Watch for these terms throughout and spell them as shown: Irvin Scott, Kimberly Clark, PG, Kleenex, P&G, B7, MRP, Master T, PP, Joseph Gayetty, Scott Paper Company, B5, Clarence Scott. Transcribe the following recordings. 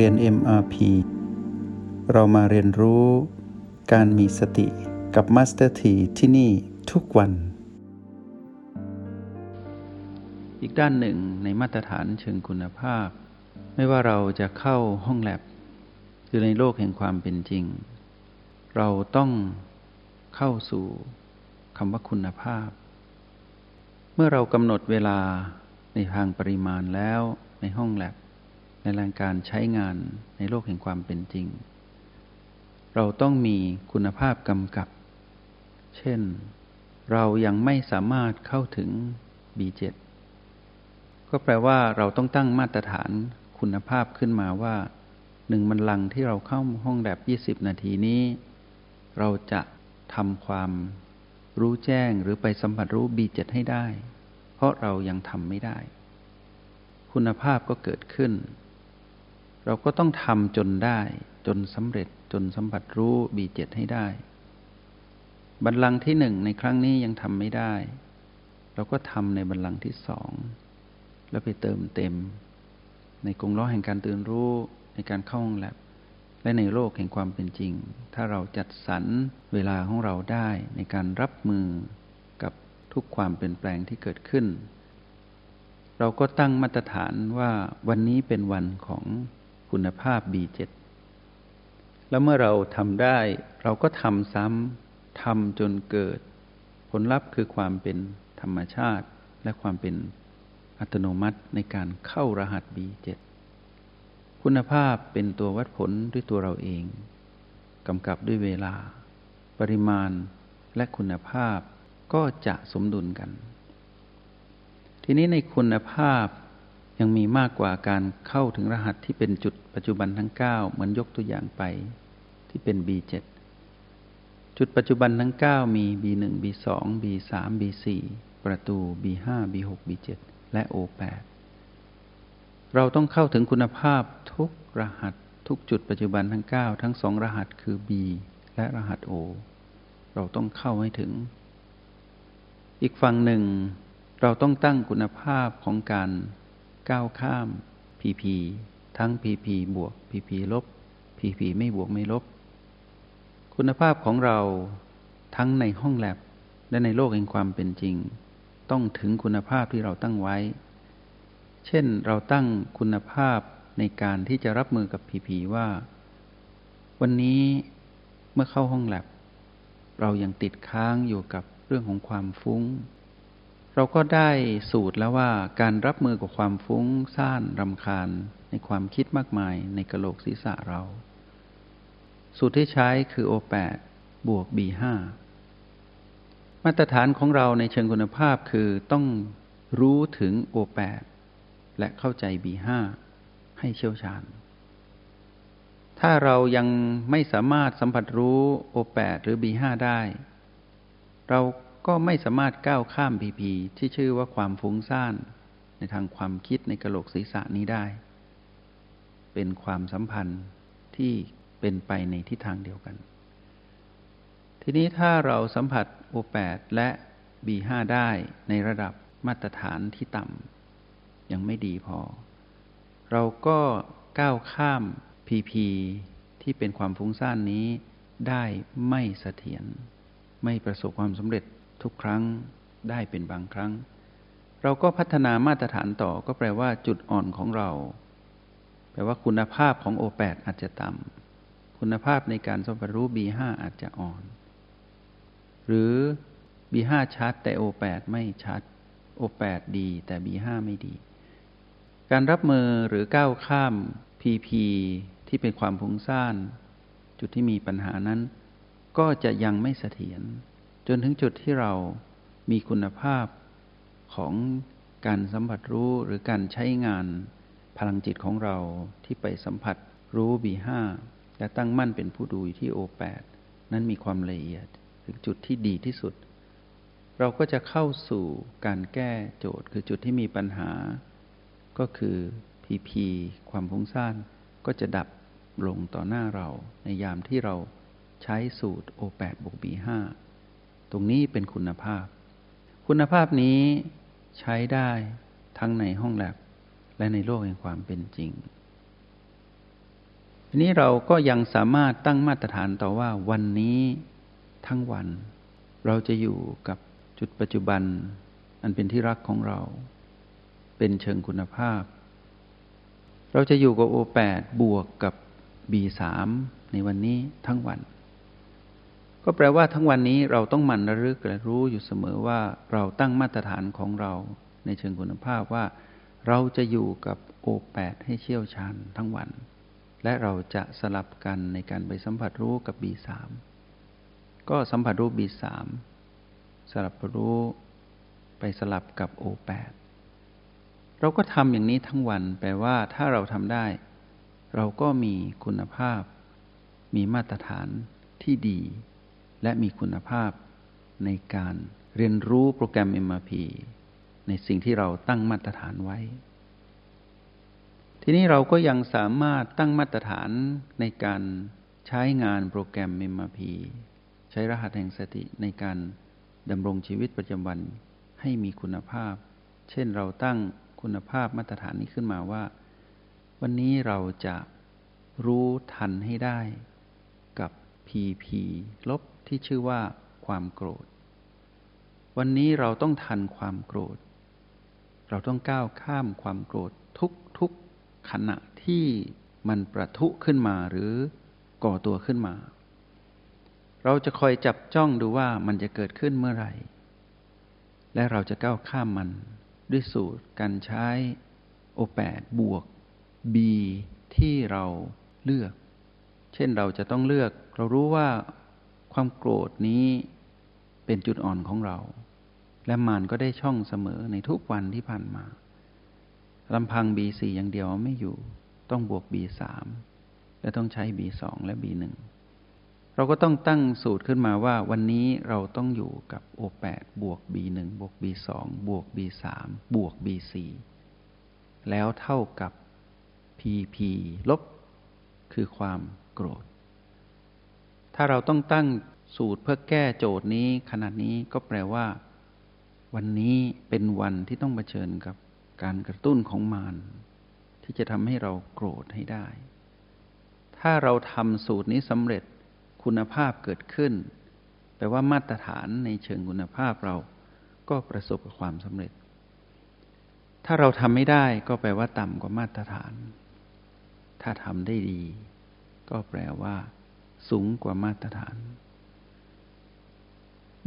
เรียน MRP เรามาเรียนรู้การมีสติกับ Master T ที่นี่ทุกวันอีกด้านหนึ่งในมาตรฐานเชิงคุณภาพไม่ว่าเราจะเข้าห้องแลบคือในโลกแห่งความเป็นจริงเราต้องเข้าสู่คำว่าคุณภาพเมื่อเรากำหนดเวลาในทางปริมาณแล้วในห้องแลบในหลักการใช้งานในโลกแห่งความเป็นจริงเราต้องมีคุณภาพกำกับเช่นเรายังไม่สามารถเข้าถึง B7 ก็แปลว่าเราต้องตั้งมาตรฐานคุณภาพขึ้นมาว่า1มันลังที่เราเข้าห้องแลบ20นาทีนี้เราจะทำความรู้แจ้งหรือไปสัมผัสรู้ B7 ให้ได้เพราะเรายังทำไม่ได้คุณภาพก็เกิดขึ้นเราก็ต้องทำจนได้จนสำเร็จจนสัมผัสรู้ B7 ให้ได้บัลลังก์ที่1ในครั้งนี้ยังทำไม่ได้เราก็ทำในบัลลังก์ที่2แล้วไปเติมเต็มในกรงล้อแห่งการตื่นรู้ในการเข้าห้องแลบและในโลกแห่งความเป็นจริงถ้าเราจัดสรรเวลาของเราได้ในการรับมือกับทุกความเปลี่ยนแปลงที่เกิดขึ้นเราก็ตั้งมาตรฐานว่าวันนี้เป็นวันของคุณภาพ B7 แล้วเมื่อเราทำได้เราก็ทำซ้ำทำจนเกิดผลลัพธ์คือความเป็นธรรมชาติและความเป็นอัตโนมัติในการเข้ารหัส B7 คุณภาพเป็นตัววัดผลด้วยตัวเราเองกำกับด้วยเวลาปริมาณและคุณภาพก็จะสมดุลกันทีนี้ในคุณภาพยังมีมากกว่าการเข้าถึงรหัสที่เป็นจุดปัจจุบันทั้ง9เหมือนยกตัวอย่างไปที่เป็น B7 จุดปัจจุบันทั้ง9มี B1 B2 B3 B4 ประตู B5 B6 B7 และ O8 เราต้องเข้าถึงคุณภาพทุกรหัสทุกจุดปัจจุบันทั้ง9ทั้ง2รหัสคือ B และรหัส O เราต้องเข้าให้ถึงอีกฝั่งหนึ่งเราต้องตั้งคุณภาพของการก้าวข้าม PP ทั้ง PP บวก PP ลบ PP ไม่บวกไม่ลบคุณภาพของเราทั้งในห้องแลบและในโลกแห่งความเป็นจริงต้องถึงคุณภาพที่เราตั้งไว้เช่นเราตั้งคุณภาพในการที่จะรับมือกับ PP ว่าวันนี้เมื่อเข้าห้องแลบเรายังติดค้างอยู่กับเรื่องของความฟุ้งเราก็ได้สูตรแล้วว่าการรับมือกับความฟุ้งซ่านรำคาญในความคิดมากมายในกะโหลกศีรษะเราสูตรที่ใช้คือ O8 บวก B5 มาตรฐานของเราในเชิงคุณภาพคือต้องรู้ถึง O8 และเข้าใจ B5 ให้เชี่ยวชาญถ้าเรายังไม่สามารถสัมผัสรู้ O8 หรือ B5 ได้เราก็ไม่สามารถก้าวข้าม PP ที่ชื่อว่าความฟุ้งซ่านในทางความคิดในกะโหลกศีรษะนี้ได้เป็นความสัมพันธ์ที่เป็นไปในทิศทางเดียวกันทีนี้ถ้าเราสัมผัส O8 และ B5 ได้ในระดับมาตรฐานที่ต่ำยังไม่ดีพอเราก็ก้าวข้าม PP ที่เป็นความฟุ้งซ่านนี้ได้ไม่เสถียรไม่ประสบความสำเร็จทุกครั้งได้เป็นบางครั้งเราก็พัฒนามาตรฐานต่อก็แปลว่าจุดอ่อนของเราแปลว่าคุณภาพของ O8 อาจจะต่ำคุณภาพในการสัมผัสรู้ B5 อาจจะอ่อนหรือ B5 ชัดแต่ O8 ไม่ชัด O8 ดีแต่ B5 ไม่ดีการรับมือหรือก้าวข้าม PP ที่เป็นความฟุ้งซ่านจุดที่มีปัญหานั้นก็จะยังไม่เสถียรจนถึงจุดที่เรามีคุณภาพของการสัมผัสรู้หรือการใช้งานพลังจิตของเราที่ไปสัมผัสรู้ B5 และตั้งมั่นเป็นผู้ดูที่ O8 นั้นมีความละเอียดถึงจุดที่ดีที่สุดเราก็จะเข้าสู่การแก้โจทย์คือจุดที่มีปัญหาก็คือ PP ความฟุ้งซ่านก็จะดับลงต่อหน้าเราในยามที่เราใช้สูตร O8 บวก B5 ตรงนี้เป็นคุณภาพคุณภาพนี้ใช้ได้ทั้งในห้องแลบและในโลกแห่งความเป็นจริง ทีนี้เราก็ยังสามารถตั้งมาตรฐานต่อว่าวันนี้ทั้งวันเราจะอยู่กับจุดปัจจุบันอันเป็นที่รักของเราเป็นเชิงคุณภาพเราจะอยู่กับ O8 บวกกับ B3 ในวันนี้ทั้งวันก็แปลว่าทั้งวันนี้เราต้องหมั่นระลึกและรู้อยู่เสมอว่าเราตั้งมาตรฐานของเราในเชิงคุณภาพว่าเราจะอยู่กับ O8 ให้เชี่ยวชาญทั้งวันและเราจะสลับกันในการไปสัมผัสรู้กับ B3 ก็สัมผัสรู้ B3 สลับรู้ไปสลับกับ O8 เราก็ทำอย่างนี้ทั้งวันแปลว่าถ้าเราทำได้เราก็มีคุณภาพมีมาตรฐานที่ดีและมีคุณภาพในการเรียนรู้โปรแกรม MRP ในสิ่งที่เราตั้งมาตรฐานไว้ทีนี้เราก็ยังสามารถตั้งมาตรฐานในการใช้งานโปรแกรม MRP ใช้รหัสแห่งสติในการดำรงชีวิตประจำวันให้มีคุณภาพเช่นเราตั้งคุณภาพมาตรฐานนี้ขึ้นมาว่าวันนี้เราจะรู้ทันให้ได้กับ PP ลบที่ชื่อว่าความโกรธวันนี้เราต้องทันความโกรธเราต้องก้าวข้ามความโกรธทุกๆขณะที่มันประทุขึ้นมาหรือก่อตัวขึ้นมาเราจะคอยจับจ้องดูว่ามันจะเกิดขึ้นเมื่อไหร่และเราจะก้าวข้ามมันด้วยสูตรการใช้ O8 บวก B ที่เราเลือกเช่นเราจะต้องเลือกเรารู้ว่าความโกรธนี้เป็นจุดอ่อนของเราและมันก็ได้ช่องเสมอในทุกวันที่ผ่านมาลำพัง B4 อย่างเดียวไม่อยู่ต้องบวก B3 และต้องใช้ B2 และ B1 เราก็ต้องตั้งสูตรขึ้นมาว่าวันนี้เราต้องอยู่กับ O8 บวก B1 บวก B2 บวก B3 บวก B4 แล้วเท่ากับ PP ลบคือความโกรธถ้าเราต้องตั้งสูตรเพื่อแก้โจทย์นี้ขนาดนี้ก็แปลว่าวันนี้เป็นวันที่ต้องเผชิญกับการกระตุ้นของมารที่จะทำให้เราโกรธให้ได้ถ้าเราทำสูตรนี้สำเร็จคุณภาพเกิดขึ้นแปลว่ามาตรฐานในเชิงคุณภาพเราก็ประสบกับความสำเร็จถ้าเราทำไม่ได้ก็แปลว่าต่ำกว่ามาตรฐานถ้าทำได้ดีก็แปลว่าสูงกว่ามาตรฐาน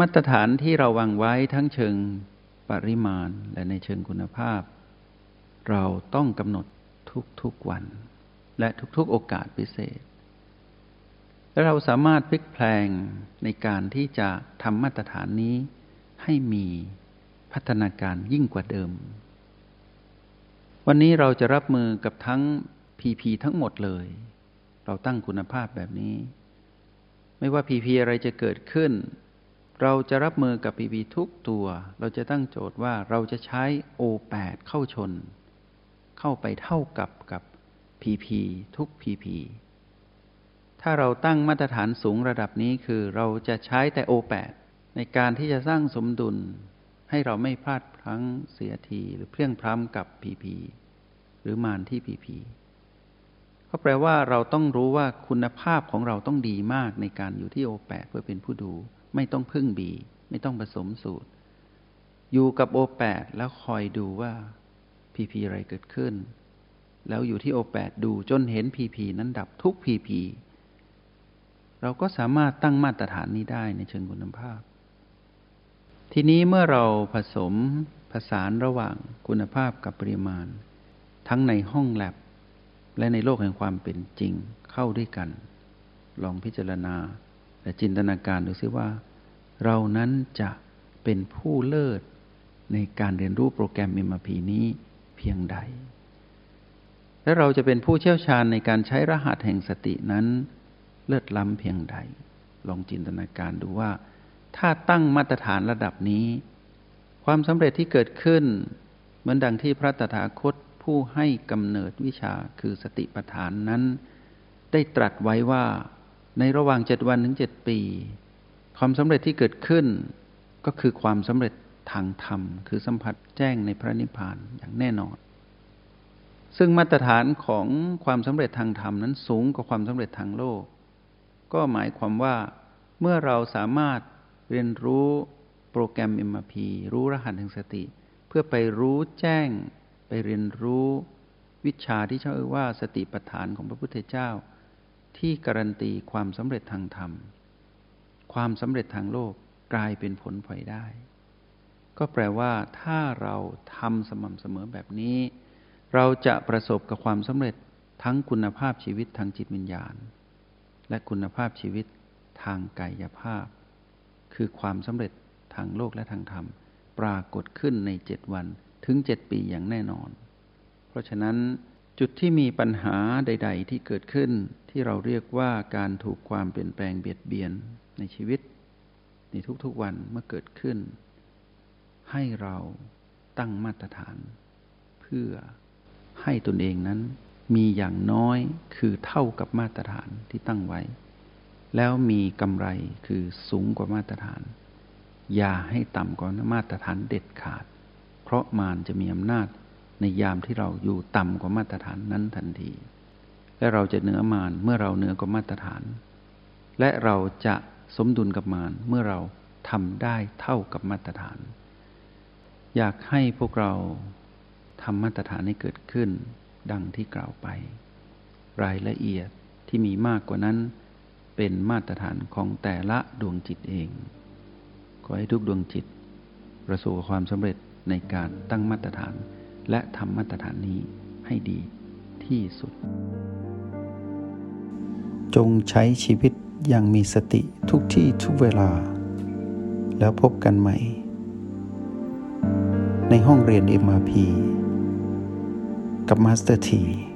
มาตรฐานที่เราวางไว้ทั้งเชิงปริมาณและในเชิงคุณภาพเราต้องกำหนดทุกๆวันและทุกๆโอกาสพิเศษและเราสามารถพลิกแปลงในการที่จะทำมาตรฐานนี้ให้มีพัฒนาการยิ่งกว่าเดิมวันนี้เราจะรับมือกับทั้ง PP ทั้งหมดเลยเราตั้งคุณภาพแบบนี้ไม่ว่า PP อะไรจะเกิดขึ้นเราจะรับมือกับ PP ทุกตัวเราจะตั้งโจทย์ว่าเราจะใช้ O8 เข้าชนเข้าไปเท่ากับ PP ทุก PPถ้าเราตั้งมาตรฐานสูงระดับนี้คือเราจะใช้แต่ O8 ในการที่จะสร้างสมดุลให้เราไม่พลาดพลั้งเสียทีหรือเพลี่ยงพล้ำกับ PP หรือมารที่ PP ก็แปลว่าเราต้องรู้ว่าคุณภาพของเราต้องดีมากในการอยู่ที่ O8 เพื่อเป็นผู้ดูไม่ต้องพึ่ง B ไม่ต้องผสมสูตรอยู่กับ O8 แล้วคอยดูว่า PP อะไรเกิดขึ้นแล้วอยู่ที่ O8 ดูจนเห็น PP นั้นดับทุก PPเราก็สามารถตั้งมาตรฐานนี้ได้ในเชิงคุณภาพทีนี้เมื่อเราผสมผสานระหว่างคุณภาพกับปริมาณทั้งในห้องแลบและในโลกแห่งความเป็นจริงเข้าด้วยกันลองพิจารณาและจินตนาการดูซิว่าเรานั้นจะเป็นผู้เลิศในการเรียนรู้โปรแกรม MRP นี้เพียงใดและเราจะเป็นผู้เชี่ยวชาญในการใช้รหัสแห่งสตินั้นเลิศล้ำเพียงใดลองจินตนาการดูว่าถ้าตั้งมาตรฐานระดับนี้ความสำเร็จที่เกิดขึ้นเหมือนดังที่พระตถาคตผู้ให้กำเนิดวิชาคือสติปัฏฐานนั้นได้ตรัสไว้ว่าในระหว่าง7วันถึง7ปีความสำเร็จที่เกิดขึ้นก็คือความสำเร็จทางธรรมคือสัมผัสแจ้งในพระนิพพานอย่างแน่นอน ซึ่งมาตรฐานของความสำเร็จทางธรรมนั้นสูงกว่าความสำเร็จทางโลกก็หมายความว่าเมื่อเราสามารถเรียนรู้โปรแกรม MRP รู้รหัสแห่งสติเพื่อไปรู้แจ้งไปเรียนรู้วิชาที่ชื่อว่าสติปัฏฐานของพระพุทธเจ้าที่การันตีความสำเร็จทางธรรมความสำเร็จทางโลกกลายเป็นผลพลอยได้ก็แปลว่าถ้าเราทำสม่ำเสมอแบบนี้เราจะประสบกับความสำเร็จทั้งคุณภาพชีวิตทางจิตวิญญาณและคุณภาพชีวิตทางกายภาพคือความสำเร็จทางโลกและทางธรรมปรากฏขึ้นใน7วันถึง7ปีอย่างแน่นอนเพราะฉะนั้นจุดที่มีปัญหาใดๆที่เกิดขึ้นที่เราเรียกว่าการถูกความเปลี่ยนแปลงเบียดเบียนในชีวิตในทุกๆวันเมื่อเกิดขึ้นให้เราตั้งมาตรฐานเพื่อให้ตนเองนั้นมีอย่างน้อยคือเท่ากับมาตรฐานที่ตั้งไว้แล้วมีกำไรคือสูงกว่ามาตรฐานอย่าให้ต่ำกว่ามาตรฐานเด็ดขาดเพราะมารจะมีอำนาจในยามที่เราอยู่ต่ำกว่ามาตรฐานนั้นทันทีและเราจะเหนือมารเมื่อเราเหนือกว่ามาตรฐานและเราจะสมดุลกับมารเมื่อเราทำได้เท่ากับมาตรฐานอยากให้พวกเราทำมาตรฐานให้เกิดขึ้นดังที่กล่าวไปรายละเอียดที่มีมากกว่านั้นเป็นมาตรฐานของแต่ละดวงจิตเองขอให้ทุกดวงจิตประสบความสำเร็จในการตั้งมาตรฐานและทำมาตรฐานนี้ให้ดีที่สุดจงใช้ชีวิตอย่างมีสติทุกที่ทุกเวลาแล้วพบกันใหม่ในห้องเรียน MRP กับ Master T